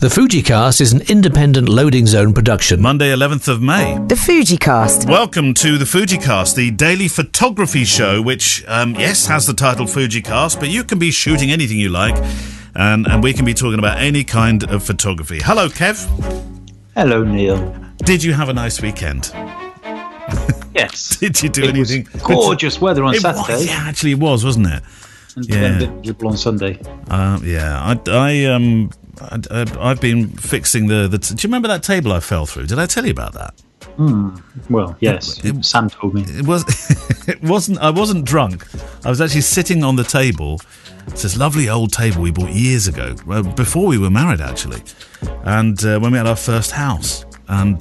The FujiCast is an independent Loading Zone production. Monday, 11th of May. The FujiCast. Welcome to the FujiCast, the daily photography show, which, yes, has the title FujiCast, but you can be shooting anything you like, and we can be talking about any kind of photography. Hello, Kev. Hello, Neil. Did you have a nice weekend? Yes. Did you do anything? Gorgeous weather on Saturday. Was, yeah, actually, it was, wasn't it? And yeah. On Sunday. Yeah, I've been fixing the do you remember that table I fell through? Did I tell you about that? Well, yes. Sam told me. I wasn't drunk. I was actually sitting on the table. It's this lovely old table we bought years ago, before we were married, actually, and when we had our first house. And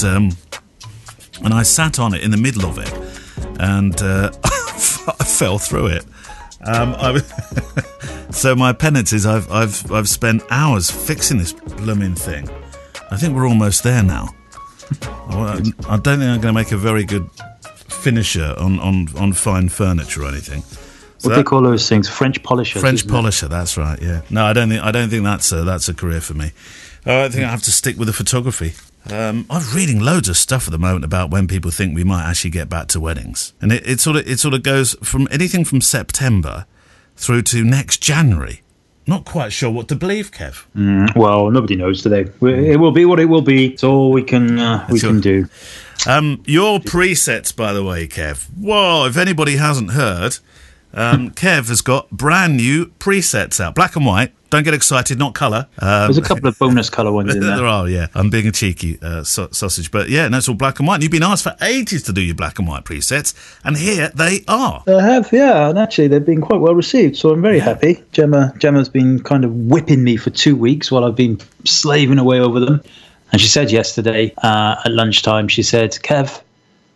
I sat on it in the middle of it, and I fell through it. So my penance is I've spent hours fixing this blooming thing. I think we're almost there now. I don't think I'm going to make a very good finisher on fine furniture or anything. So what do they call those things? French polisher. French polisher. It? That's right. Yeah. No, I don't think that's a career for me. I think I have to stick with the photography. I'm reading loads of stuff at the moment about when people think we might actually get back to weddings, and it sort of goes from anything from September through to next January. Not quite sure what to believe, Kev. Well, nobody knows, do they? It will be what it will be. It's all we can do. Your presets, by the way, Kev. Whoa! If anybody hasn't heard, Kev has got brand new presets out, black and white. Don't get excited, not colour. There's a couple of bonus colour ones in there. There are, yeah. I'm being a cheeky sausage. But yeah, no, it's all black and white. And you've been asked for ages to do your black and white presets, and here they are. I have, yeah. And actually, they've been quite well received, so I'm very happy. Gemma's been kind of whipping me for 2 weeks while I've been slaving away over them. And she said yesterday at lunchtime, she said, Kev,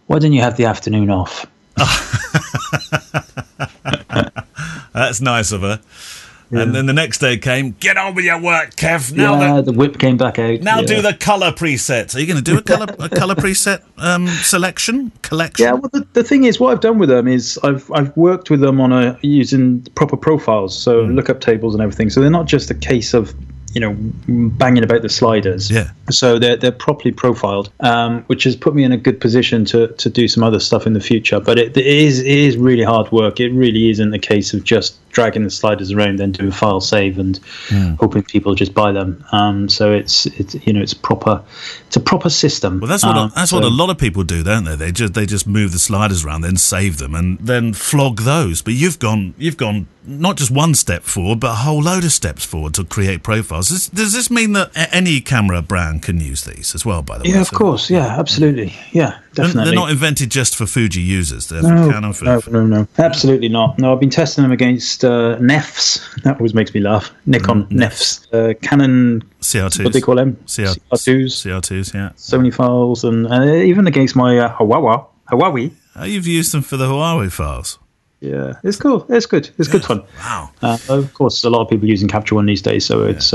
why didn't you have the afternoon off? That's nice of her. Yeah. And then the next day came, get on with your work, Kev. Now the whip came back out. Now do the colour presets. Are you going to do a colour preset selection, collection? Yeah, well, the thing is, what I've done with them is I've worked with them on using proper profiles, so lookup tables and everything. So they're not just a case of, you know, banging about the sliders. Yeah. So they're properly profiled, which has put me in a good position to do some other stuff in the future. But it is really hard work. It really isn't a case of just dragging the sliders around and doing file save and hoping people just buy them. So it's a proper system. Well, that's what what a lot of people do, don't they? They just move the sliders around, then save them, and then flog those. But you've gone not just one step forward, but a whole load of steps forward to create profiles. Does this mean that any camera brand can use these as well, by the way? Yeah, of course. Yeah, absolutely. Yeah, definitely. They're not invented just for Fuji users. They're for Canon. No. Absolutely not. No, I've been testing them against NEFs. That always makes me laugh. Nikon NEFs. Canon... CR2s. What do they call them? CR2s. CR2s, yeah. Sony files, and even against my Huawei. You've used them for the Huawei files. Yeah, it's cool. It's good. Good fun. Wow. Of course, a lot of people are using Capture One these days, so it's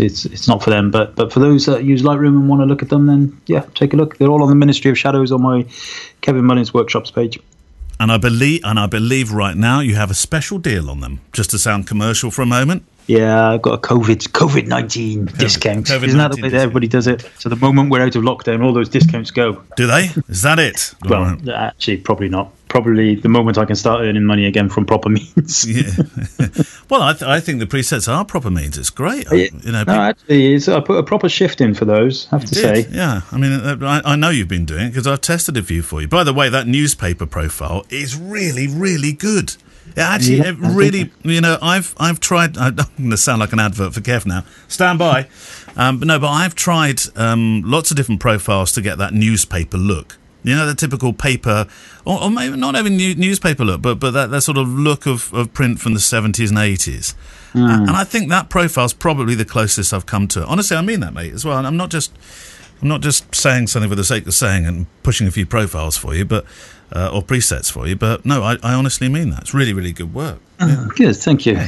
it's not for them. But for those that use Lightroom and want to look at them, then yeah, take a look. They're all on the Ministry of Shadows on my Kevin Mullins workshops page. And I believe right now you have a special deal on them. Just to sound commercial for a moment. Yeah, I've got a COVID-19 discount. COVID-19 Isn't that the way that everybody does it? So the moment we're out of lockdown, all those discounts go. Do they? Is that it? Well, actually, probably not. Probably the moment I can start earning money again from proper means. Yeah. Well, I think the presets are proper means. It's great. I put a proper shift in for those, I have to say. Yeah, I mean, I know you've been doing it because I've tested a few for you. By the way, that newspaper profile is really, really good. It really, you know, I've tried. I'm going to sound like an advert for Kev now. Stand by, but I've tried lots of different profiles to get that newspaper look. You know, the typical paper, or maybe not even newspaper look, but that sort of look of print from the 70s and 80s. And I think that profile's probably the closest I've come to it. Honestly, I mean that, mate, as well. And I'm not just saying something for the sake of saying and pushing a few profiles for you, but. Or presets for you, but no, I honestly mean that. It's really, really good work. Yeah. Good, thank you.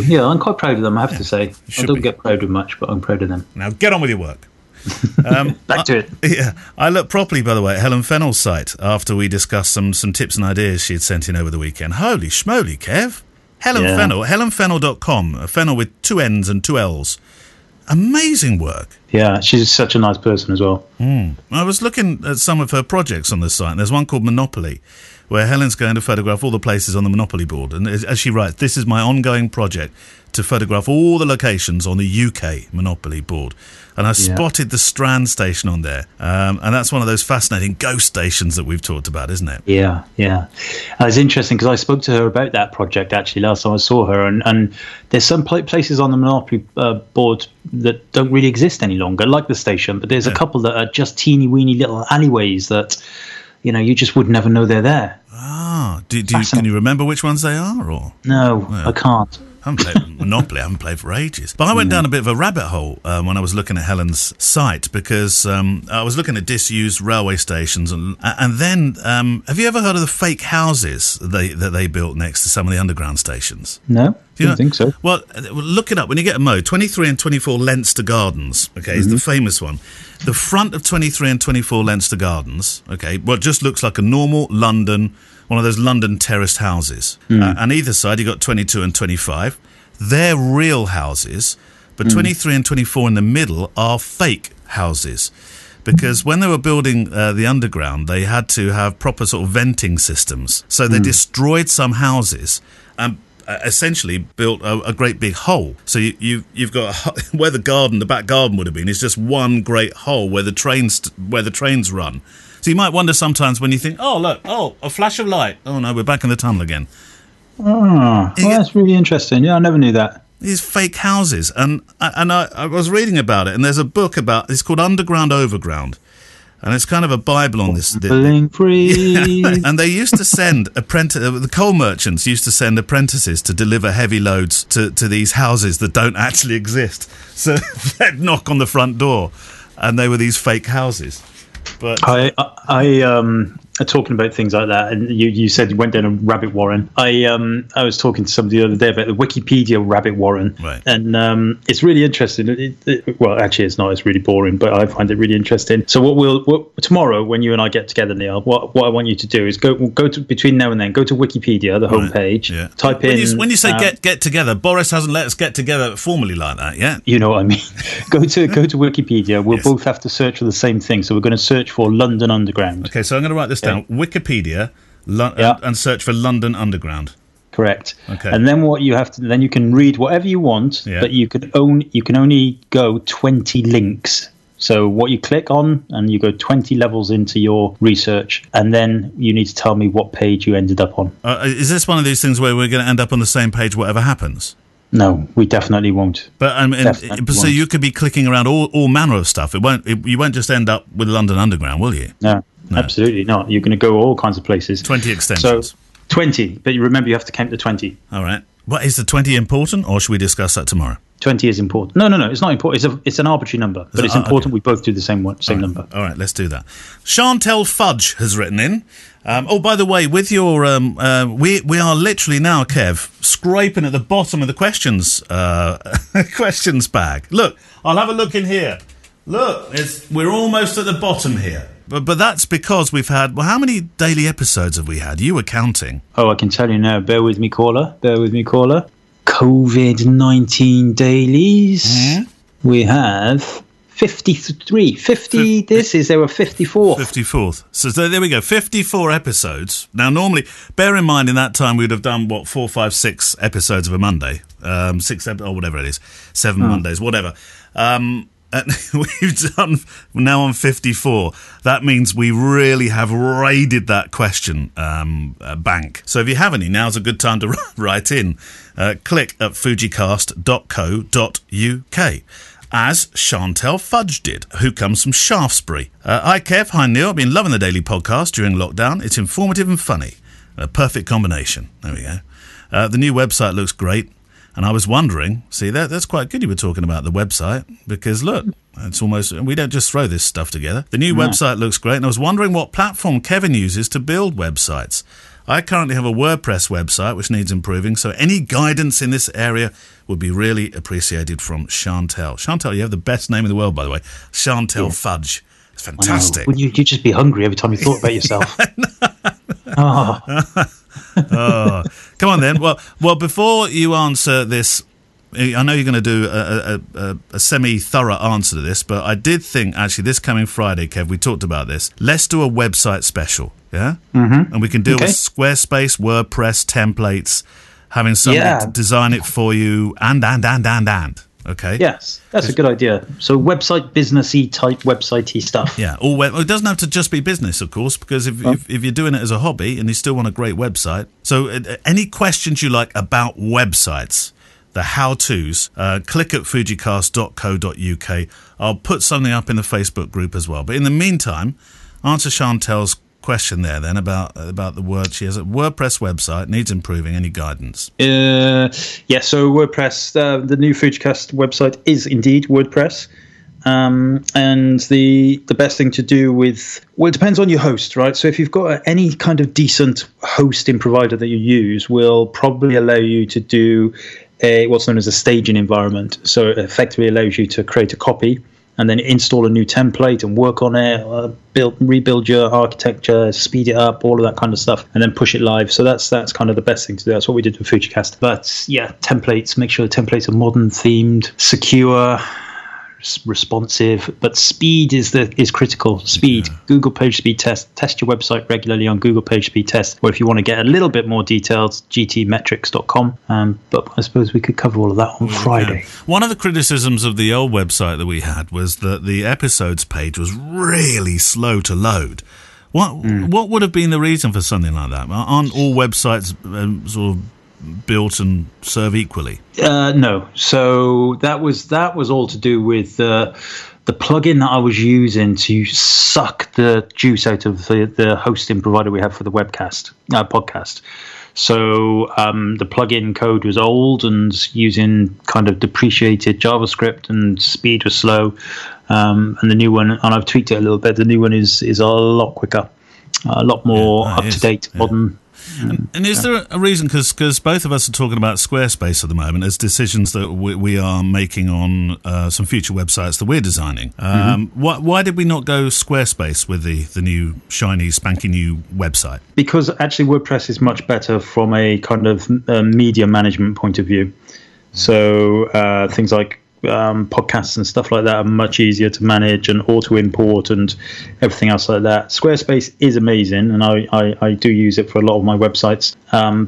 Yeah, I'm quite proud of them, I have to say. I don't get proud of much, but I'm proud of them. Now get on with your work. Back to it. Yeah, I looked properly, by the way, at Helen Fennel's site after we discussed some tips and ideas she had sent in over the weekend. Holy schmoly, Kev. Helen Fennell, HelenFennell.com, Fennel with 2 N's and 2 L's. Amazing work. Yeah, she's such a nice person as well. Mm. I was looking at some of her projects on this site, and there's one called Monopoly, where Helen's going to photograph all the places on the Monopoly board. And as she writes, this is my ongoing project to photograph all the locations on the UK Monopoly board. And I spotted the Strand Station on there. And that's one of those fascinating ghost stations that we've talked about, isn't it? Yeah, yeah. It's interesting because I spoke to her about that project actually last time I saw her. And there's some places on the Monopoly board that don't really exist any longer, like the station. But there's a couple that are just teeny weeny little alleyways that, you know, you just would never know they're there. Ah, can you remember which ones they are? Or no, I can't. I haven't played Monopoly. I haven't played for ages. But I went down a bit of a rabbit hole when I was looking at Helen's site, because I was looking at disused railway stations, and then have you ever heard of the fake houses that they built next to some of the underground stations? No. Do you know? I think so. Well, look it up when you get a mode. 23 and 24 Leinster Gardens, is the famous one. The front of 23 and 24 Leinster Gardens, what just looks like a normal London, one of those London terraced houses. And either side, you've got 22 and 25. They're real houses, but 23 and 24 in the middle are fake houses. Because when they were building the underground, they had to have proper sort of venting systems. So they destroyed some houses and essentially built a great big hole. So you've got where the back garden would have been, is just one great hole where the trains run. So you might wonder sometimes when you think, a flash of light. Oh no, we're back in the tunnel again. That's really interesting. Yeah, I never knew that. These fake houses, and I was reading about it, and there's a book about it's called Underground Overground. And it's kind of a Bible on this. And they used to send the coal merchants used to send apprentices to deliver heavy loads to these houses that don't actually exist. So they'd knock on the front door, and they were these fake houses. But I talking about things like that, and you said you went down a rabbit warren. I was talking to somebody the other day about the Wikipedia rabbit warren, right. And it's really interesting. Well, actually, it's not. It's really boring, but I find it really interesting. So what tomorrow when you and I get together, Neil, what I want you to do is go to between now and then, go to Wikipedia, the homepage, type in. When you say get together, Boris hasn't let us get together formally like that yet. You know what I mean? go to Wikipedia. We'll both have to search for the same thing. So we're going to search for London Underground. Okay, so I'm going to write this down, Wikipedia, and search for London Underground. Correct. Okay. And then what you have to, then you can read whatever you want, but you can only go 20 links. So what you click on, and you go 20 levels into your research, and then you need to tell me what page you ended up on. Is this one of these things where we're going to end up on the same page, whatever happens? No, we definitely won't. But so you could be clicking around all manner of stuff. You won't just end up with London Underground, will you? No, absolutely not. You're going to go all kinds of places. 20 extensions. So 20, but you remember you have to count to 20. All right. But is the 20 important, or should we discuss that tomorrow? 20 is important. No, it's not important. It's an arbitrary number, but it's important we both do the same number. All right, let's do that. Chantel Fudge has written in. By the way, with your we are literally now, Kev, scraping at the bottom of the questions questions bag. Look, I'll have a look in here. Look, we're almost at the bottom here. But that's because we've had... Well, how many daily episodes have we had? You were counting. Oh, I can tell you now. Bear with me, caller. COVID-19 dailies. Mm-hmm. We have 53. 50 this is... There were 54. 54th. So there we go. 54 episodes. Now, normally, bear in mind, in that time, we'd have done, 4, 5, 6 episodes of a Monday. 6, or whatever it is. 7 Mondays, whatever. We've done now on 54. That means we really have raided that question bank. So if you have any, now's a good time to write in. click@fujicast.co.uk, as Chantel Fudge did, who comes from Shaftesbury. Hi Kev, hi Neil. I've been loving the daily podcast during lockdown. It's informative and funny. A perfect combination. There we go. The new website looks great. And I was wondering, see, that's quite good you were talking about the website, because look, it's almost, we don't just throw this stuff together. The new website looks great, and I was wondering what platform Kevin uses to build websites. I currently have a WordPress website which needs improving, so any guidance in this area would be really appreciated from Chantel. Chantel, you have the best name in the world, by the way. Chantel Fudge. It's fantastic. Well, you'd just be hungry every time you thought about yourself. Oh. Come on then. Well, before you answer this I know you're going to do a semi-thorough answer to this, but I did think, actually, this coming Friday, Kev, we talked about this. Let's do a website special, yeah? Mm-hmm. And we can deal with Squarespace, WordPress, templates, having somebody design it for you, and. Okay. Yes, that's a good idea. So website businessy type websitey stuff. Yeah, all it doesn't have to just be business, of course, because if you're doing it as a hobby and you still want a great website. So any questions you like about websites, the how-tos, click@fujicast.co.uk. I'll put something up in the Facebook group as well. But in the meantime, answer Chantel's question there then about the word. She has a WordPress website, needs improving. Any guidance? So WordPress, the new FujiCast website is indeed WordPress, and the best thing to do with, well, it depends on your host, right? So if you've got any kind of decent hosting provider that you use, will probably allow you to do a what's known as a staging environment. So it effectively allows you to create a copy and then install a new template and work on it, rebuild your architecture, speed it up, all of that kind of stuff, and then push it live. So that's kind of the best thing to do. That's what we did with FujiCast. But yeah, templates, make sure the templates are modern, themed, secure, responsive, but speed is critical. Speed, yeah. Google page speed test your website regularly on Google page speed test, or if you want to get a little bit more detailed, gtmetrics.com. But I suppose we could cover all of that on Friday. Yeah. One of the criticisms of the old website that we had was that the episodes page was really slow to load. What would have been the reason for something like that? Aren't all websites sort of built and serve equally? No. So that was all to do with the plugin that I was using to suck the juice out of the hosting provider we have for the webcast podcast. So the plugin code was old and using kind of depreciated JavaScript, and speed was slow. And the new one, and I've tweaked it a little bit. The new one is a lot quicker, a lot more up to date, modern. And is there a reason, because both of us are talking about Squarespace at the moment as decisions that we are making on some future websites that we're designing. Why did we not go Squarespace with the new shiny, spanky new website? Because actually WordPress is much better from a kind of media management point of view. So things like podcasts and stuff like that are much easier to manage and auto import and everything else like that. Squarespace is amazing, and I do use it for a lot of my websites,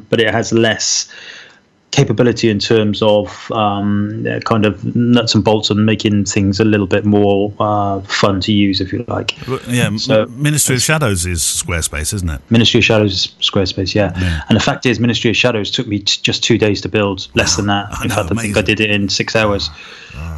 but it has less capability in terms of kind of nuts and bolts and making things a little bit more fun to use, if you like. Yeah, so Ministry of Shadows is Squarespace, isn't it? Ministry of Shadows is Squarespace, yeah. And the fact is, Ministry of Shadows took me just 2 days to build, less than that. In fact, amazing. I think I did it in 6 hours.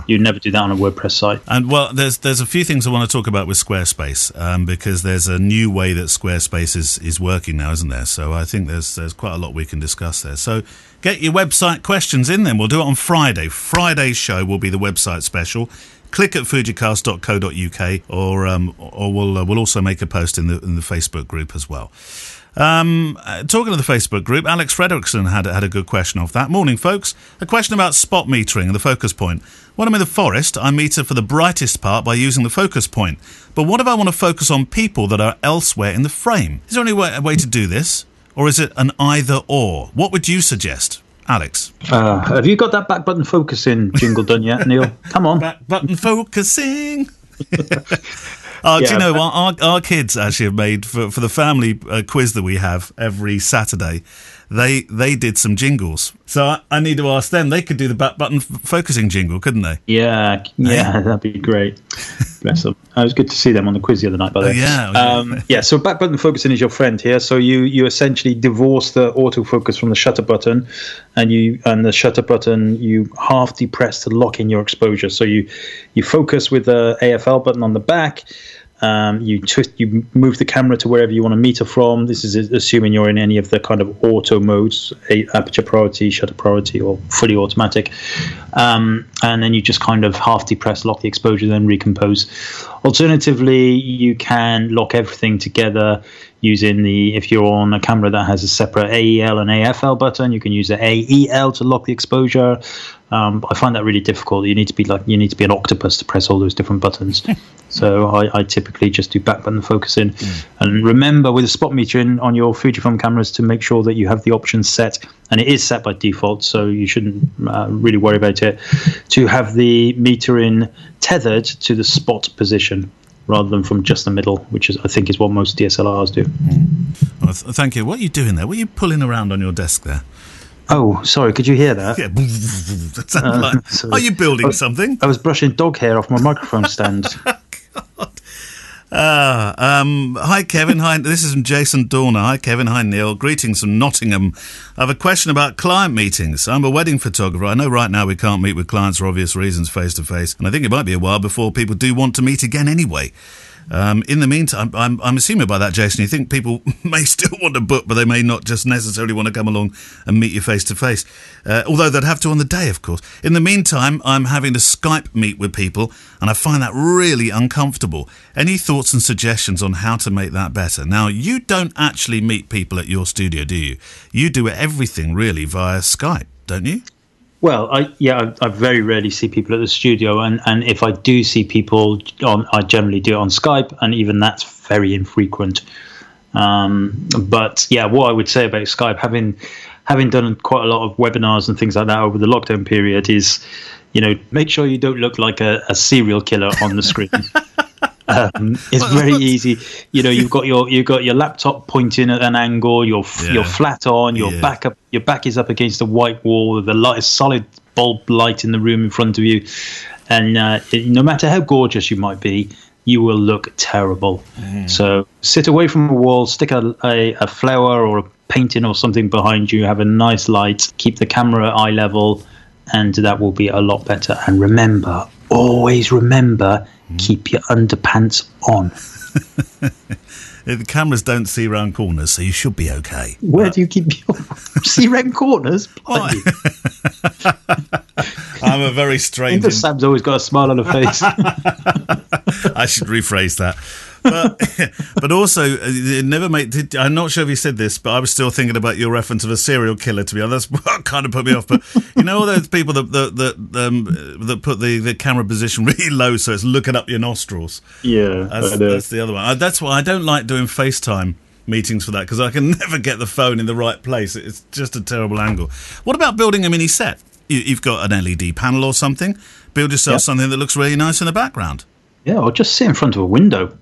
You'd never do that on a WordPress site. And, well, there's a few things I want to talk about with Squarespace, because there's a new way that Squarespace is working now, isn't there? So I think there's quite a lot we can discuss there. So get your website questions in then. We'll do it on Friday. Friday's show will be the website special. click@fujicast.co.uk, or we'll also make a post in the Facebook group as well. Talking of the Facebook group, Alex Fredrickson had a good question off that. Morning, folks. A question about spot metering and the focus point. When I'm in the forest, I meter for the brightest part by using the focus point. But what if I want to focus on people that are elsewhere in the frame? Is there any way to do this? Or is it an either or? What would you suggest, Alex? Have you got that back button focusing jingle done yet, Neil? Come on. Back button focusing. Do you know what? Our kids actually have made, for the family quiz that we have every Saturday, they did some jingles. So I need to ask them. They could do the back button focusing jingle, couldn't they? Yeah, that'd be great. Bless them. It was good to see them on the quiz the other night, by the way. So back button focusing is your friend here. So you essentially divorce the autofocus from the shutter button, and the shutter button you half depress to lock in your exposure. So you focus with the AFL button on the back. You move the camera to wherever you want to meter from. This is assuming you're in any of the kind of auto modes, aperture priority, shutter priority, or fully automatic. And then you just kind of half depress, lock the exposure, then recompose. Alternatively, you can lock everything together using the, if you're on a camera that has a separate AEL and AFL button, you can use the AEL to lock the exposure. I find that really difficult. You need to be like, you need to be an octopus to press all those different buttons. So I typically just do back button focusing. And remember with the spot metering on your Fujifilm cameras to make sure that you have the option set, and it is set by default, so you shouldn't really worry about it, to have the metering tethered to the spot position rather than from just the middle, which is, I think, is what most DSLRs do. Well, thank you. What are you doing there? What are you pulling around on your desk there? Oh, sorry, could you hear that? Yeah. That sounded like, are you building something? I was brushing dog hair off my microphone stand. God. Hi, Kevin. Hi, this is from Jason Dorner. Hi, Kevin. Hi, Neil. Greetings from Nottingham. I have a question about client meetings. I'm a wedding photographer. I know right now we can't meet with clients for obvious reasons face to face, and I think it might be a while before people do want to meet again anyway. In the meantime, I'm assuming by that, Jason, you think people may still want to book, but they may not just necessarily want to come along and meet you face-to-face, although they'd have to on the day, of course. In the meantime, I'm having to Skype meet with people, and I find that really uncomfortable. Any thoughts and suggestions on how to make that better? Now, you don't actually meet people at your studio, do you? You do everything, really, via Skype, don't you? Well, I very rarely see people at the studio, and if I do see people, I generally do it on Skype, and even that's very infrequent. But yeah, what I would say about Skype, having done quite a lot of webinars and things like that over the lockdown period, is, you know, make sure you don't look like a serial killer on the screen. It's very easy, you know. You've got your laptop pointing at an angle. You're flat on. Your back is up against a white wall with a light, a solid bulb light in the room in front of you. And no matter how gorgeous you might be, you will look terrible. So sit away from a wall. Stick a flower or a painting or something behind you. Have a nice light. Keep the camera at eye level, and that will be a lot better. And remember, always remember, keep your underpants on. The cameras don't see round corners, so you should be okay. Where do you keep your see round corners? Oh. I'm a very strange. Sam's always got a smile on her face. I should rephrase that. But also, never make. I'm not sure if you said this, but I was still thinking about your reference of a serial killer. To be honest, that's what kind of put me off. But you know, all those people that put the camera position really low, so it's looking up your nostrils. Yeah, that's the other one. That's why I don't like doing FaceTime meetings for that, because I can never get the phone in the right place. It's just a terrible angle. What about building a mini set? You've got an LED panel or something. Build yourself something that looks really nice in the background. Yeah, or just sit in front of a window.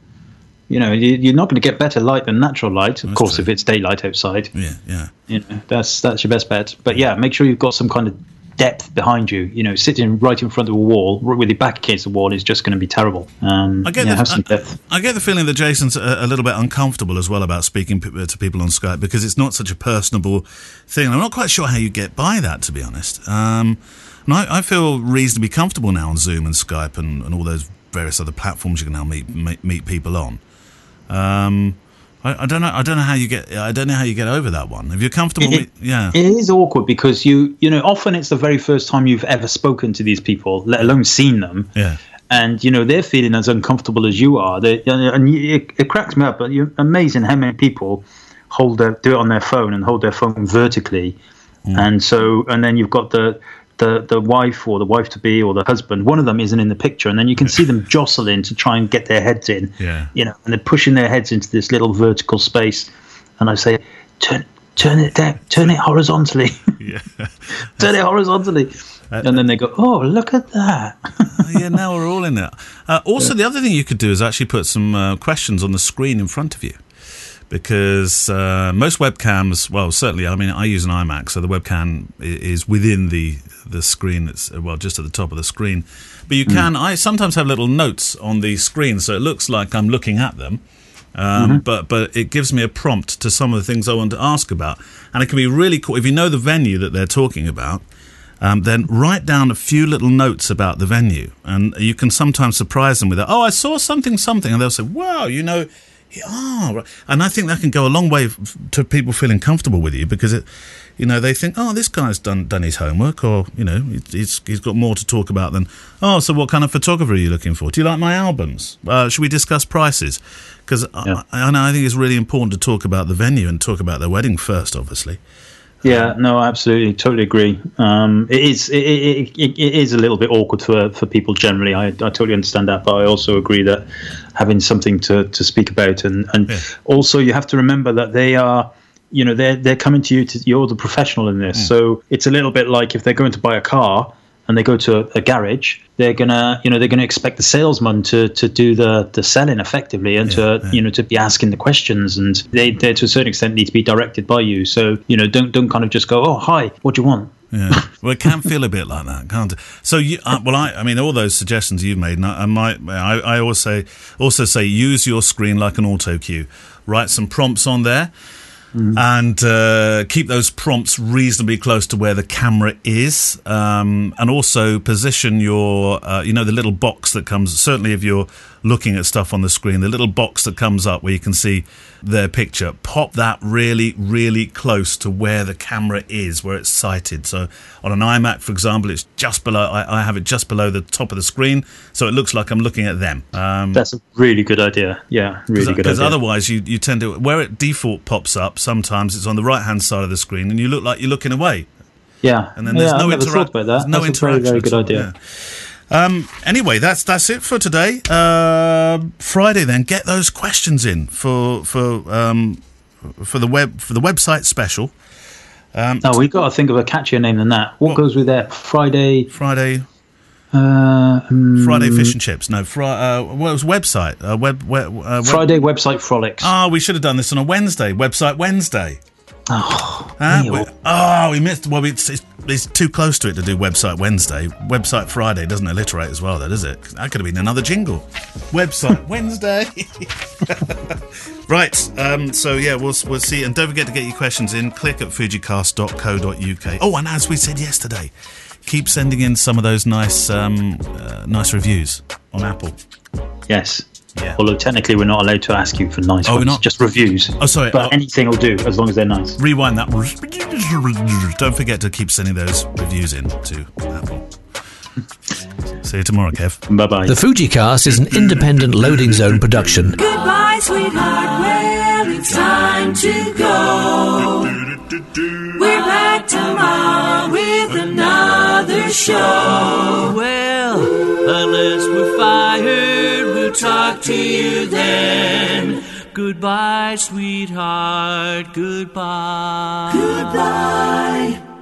You know, you're not going to get better light than natural light, of course, if it's daylight outside. Yeah. You know, that's your best bet. But yeah, make sure you've got some kind of depth behind you. You know, sitting right in front of a wall with your back against the wall is just going to be terrible. Have some depth. I get the feeling that Jason's a little bit uncomfortable as well about speaking to people on Skype, because it's not such a personable thing. I'm not quite sure how you get by that, to be honest. And I feel reasonably comfortable now on Zoom and Skype and all those various other platforms you can now meet people on. I don't know how you get over that one. If you're comfortable, it is awkward, because you know, often it's the very first time you've ever spoken to these people, let alone seen them. Yeah. And you know, they're feeling as uncomfortable as you are. It cracks me up. But you're amazing how many people do it on their phone and hold their phone vertically, and then you've got the wife or the wife to be or the husband, one of them isn't in the picture, and then you can see them jostling to try and get their heads in. Yeah. You know, and they're pushing their heads into this little vertical space, and I say, turn it down, turn it horizontally. Yeah. Turn it horizontally. And then they go, oh, look at that. Yeah, now we're all in it. The other thing you could do is actually put some questions on the screen in front of you. Because most webcams, well, certainly, I mean, I use an iMac, so the webcam is within the screen. It's, well, just at the top of the screen. But you can, I sometimes have little notes on the screen, so it looks like I'm looking at them. But it gives me a prompt to some of the things I want to ask about. And it can be really cool. If you know the venue that they're talking about, then write down a few little notes about the venue. And you can sometimes surprise them with, oh, I saw something, and they'll say, wow, you know... Oh, and I think that can go a long way to people feeling comfortable with you, because it, you know, they think, oh, this guy's done his homework, or, you know, he's got more to talk about than, oh, so what kind of photographer are you looking for? Do you like my albums? Should we discuss prices? Because yeah. I think it's really important to talk about the venue and talk about their wedding first, obviously. Yeah, no, absolutely, totally agree. It is a little bit awkward for people generally. I totally understand that, but I also agree that having something to speak about, and yeah. Also you have to remember that they are, you know, they're coming to you. You're the professional in this, so it's a little bit like if they're going to buy a car and they go to a garage, they're gonna expect the salesman to do the selling effectively, and to be asking the questions, and they to a certain extent need to be directed by you. So, you know, don't kind of just go, oh, hi, what do you want? Yeah, well, it can feel a bit like that, can't it? So, I mean, all those suggestions you've made, and I always say use your screen like an auto cue. Write some prompts on there. And keep those prompts reasonably close to where the camera is, and also position your, the little box that comes, certainly if you're looking at stuff on the screen, the little box that comes up where you can see their picture, pop that really, really close to where the camera is, where it's sighted. So on an iMac, for example, it's just below, I have it just below the top of the screen, so it looks like I'm looking at them. That's a really good idea. Yeah, really good idea. Because otherwise you tend to, where it default pops up, sometimes it's on the right-hand side of the screen and you look like you're looking away. Yeah. And then there's no interaction. That's no interaction. Very, very good idea. Yeah. Anyway, that's it for today. Friday, then, get those questions in for the website special. We've got to think of a catchier name than that. What goes with that? Friday. Friday fish and chips. No, it was website. Friday website frolics. Ah, we should have done this on a Wednesday. Website Wednesday. We missed. Well, it's too close to it to do Website Wednesday. Website Friday doesn't alliterate as well, though, does it? That could have been another jingle. Website Wednesday. Right. We'll see. And don't forget to get your questions in. Click at fujicast.co.uk. Oh, and as we said yesterday, keep sending in some of those nice reviews on Apple. Yes. Yeah. Although technically we're not allowed to ask you for nice ones, we're not? Just reviews. Oh, sorry. But anything will do, as long as they're nice. Rewind that. Don't forget to keep sending those reviews in to Apple. See you tomorrow, Kev. Bye-bye. The FujiCast is an independent Loading Zone production. Goodbye, sweetheart. Well, it's time to go. We're back tomorrow with another show. Well, unless we're fired, we'll talk to you then. Goodbye, sweetheart. Goodbye. Goodbye.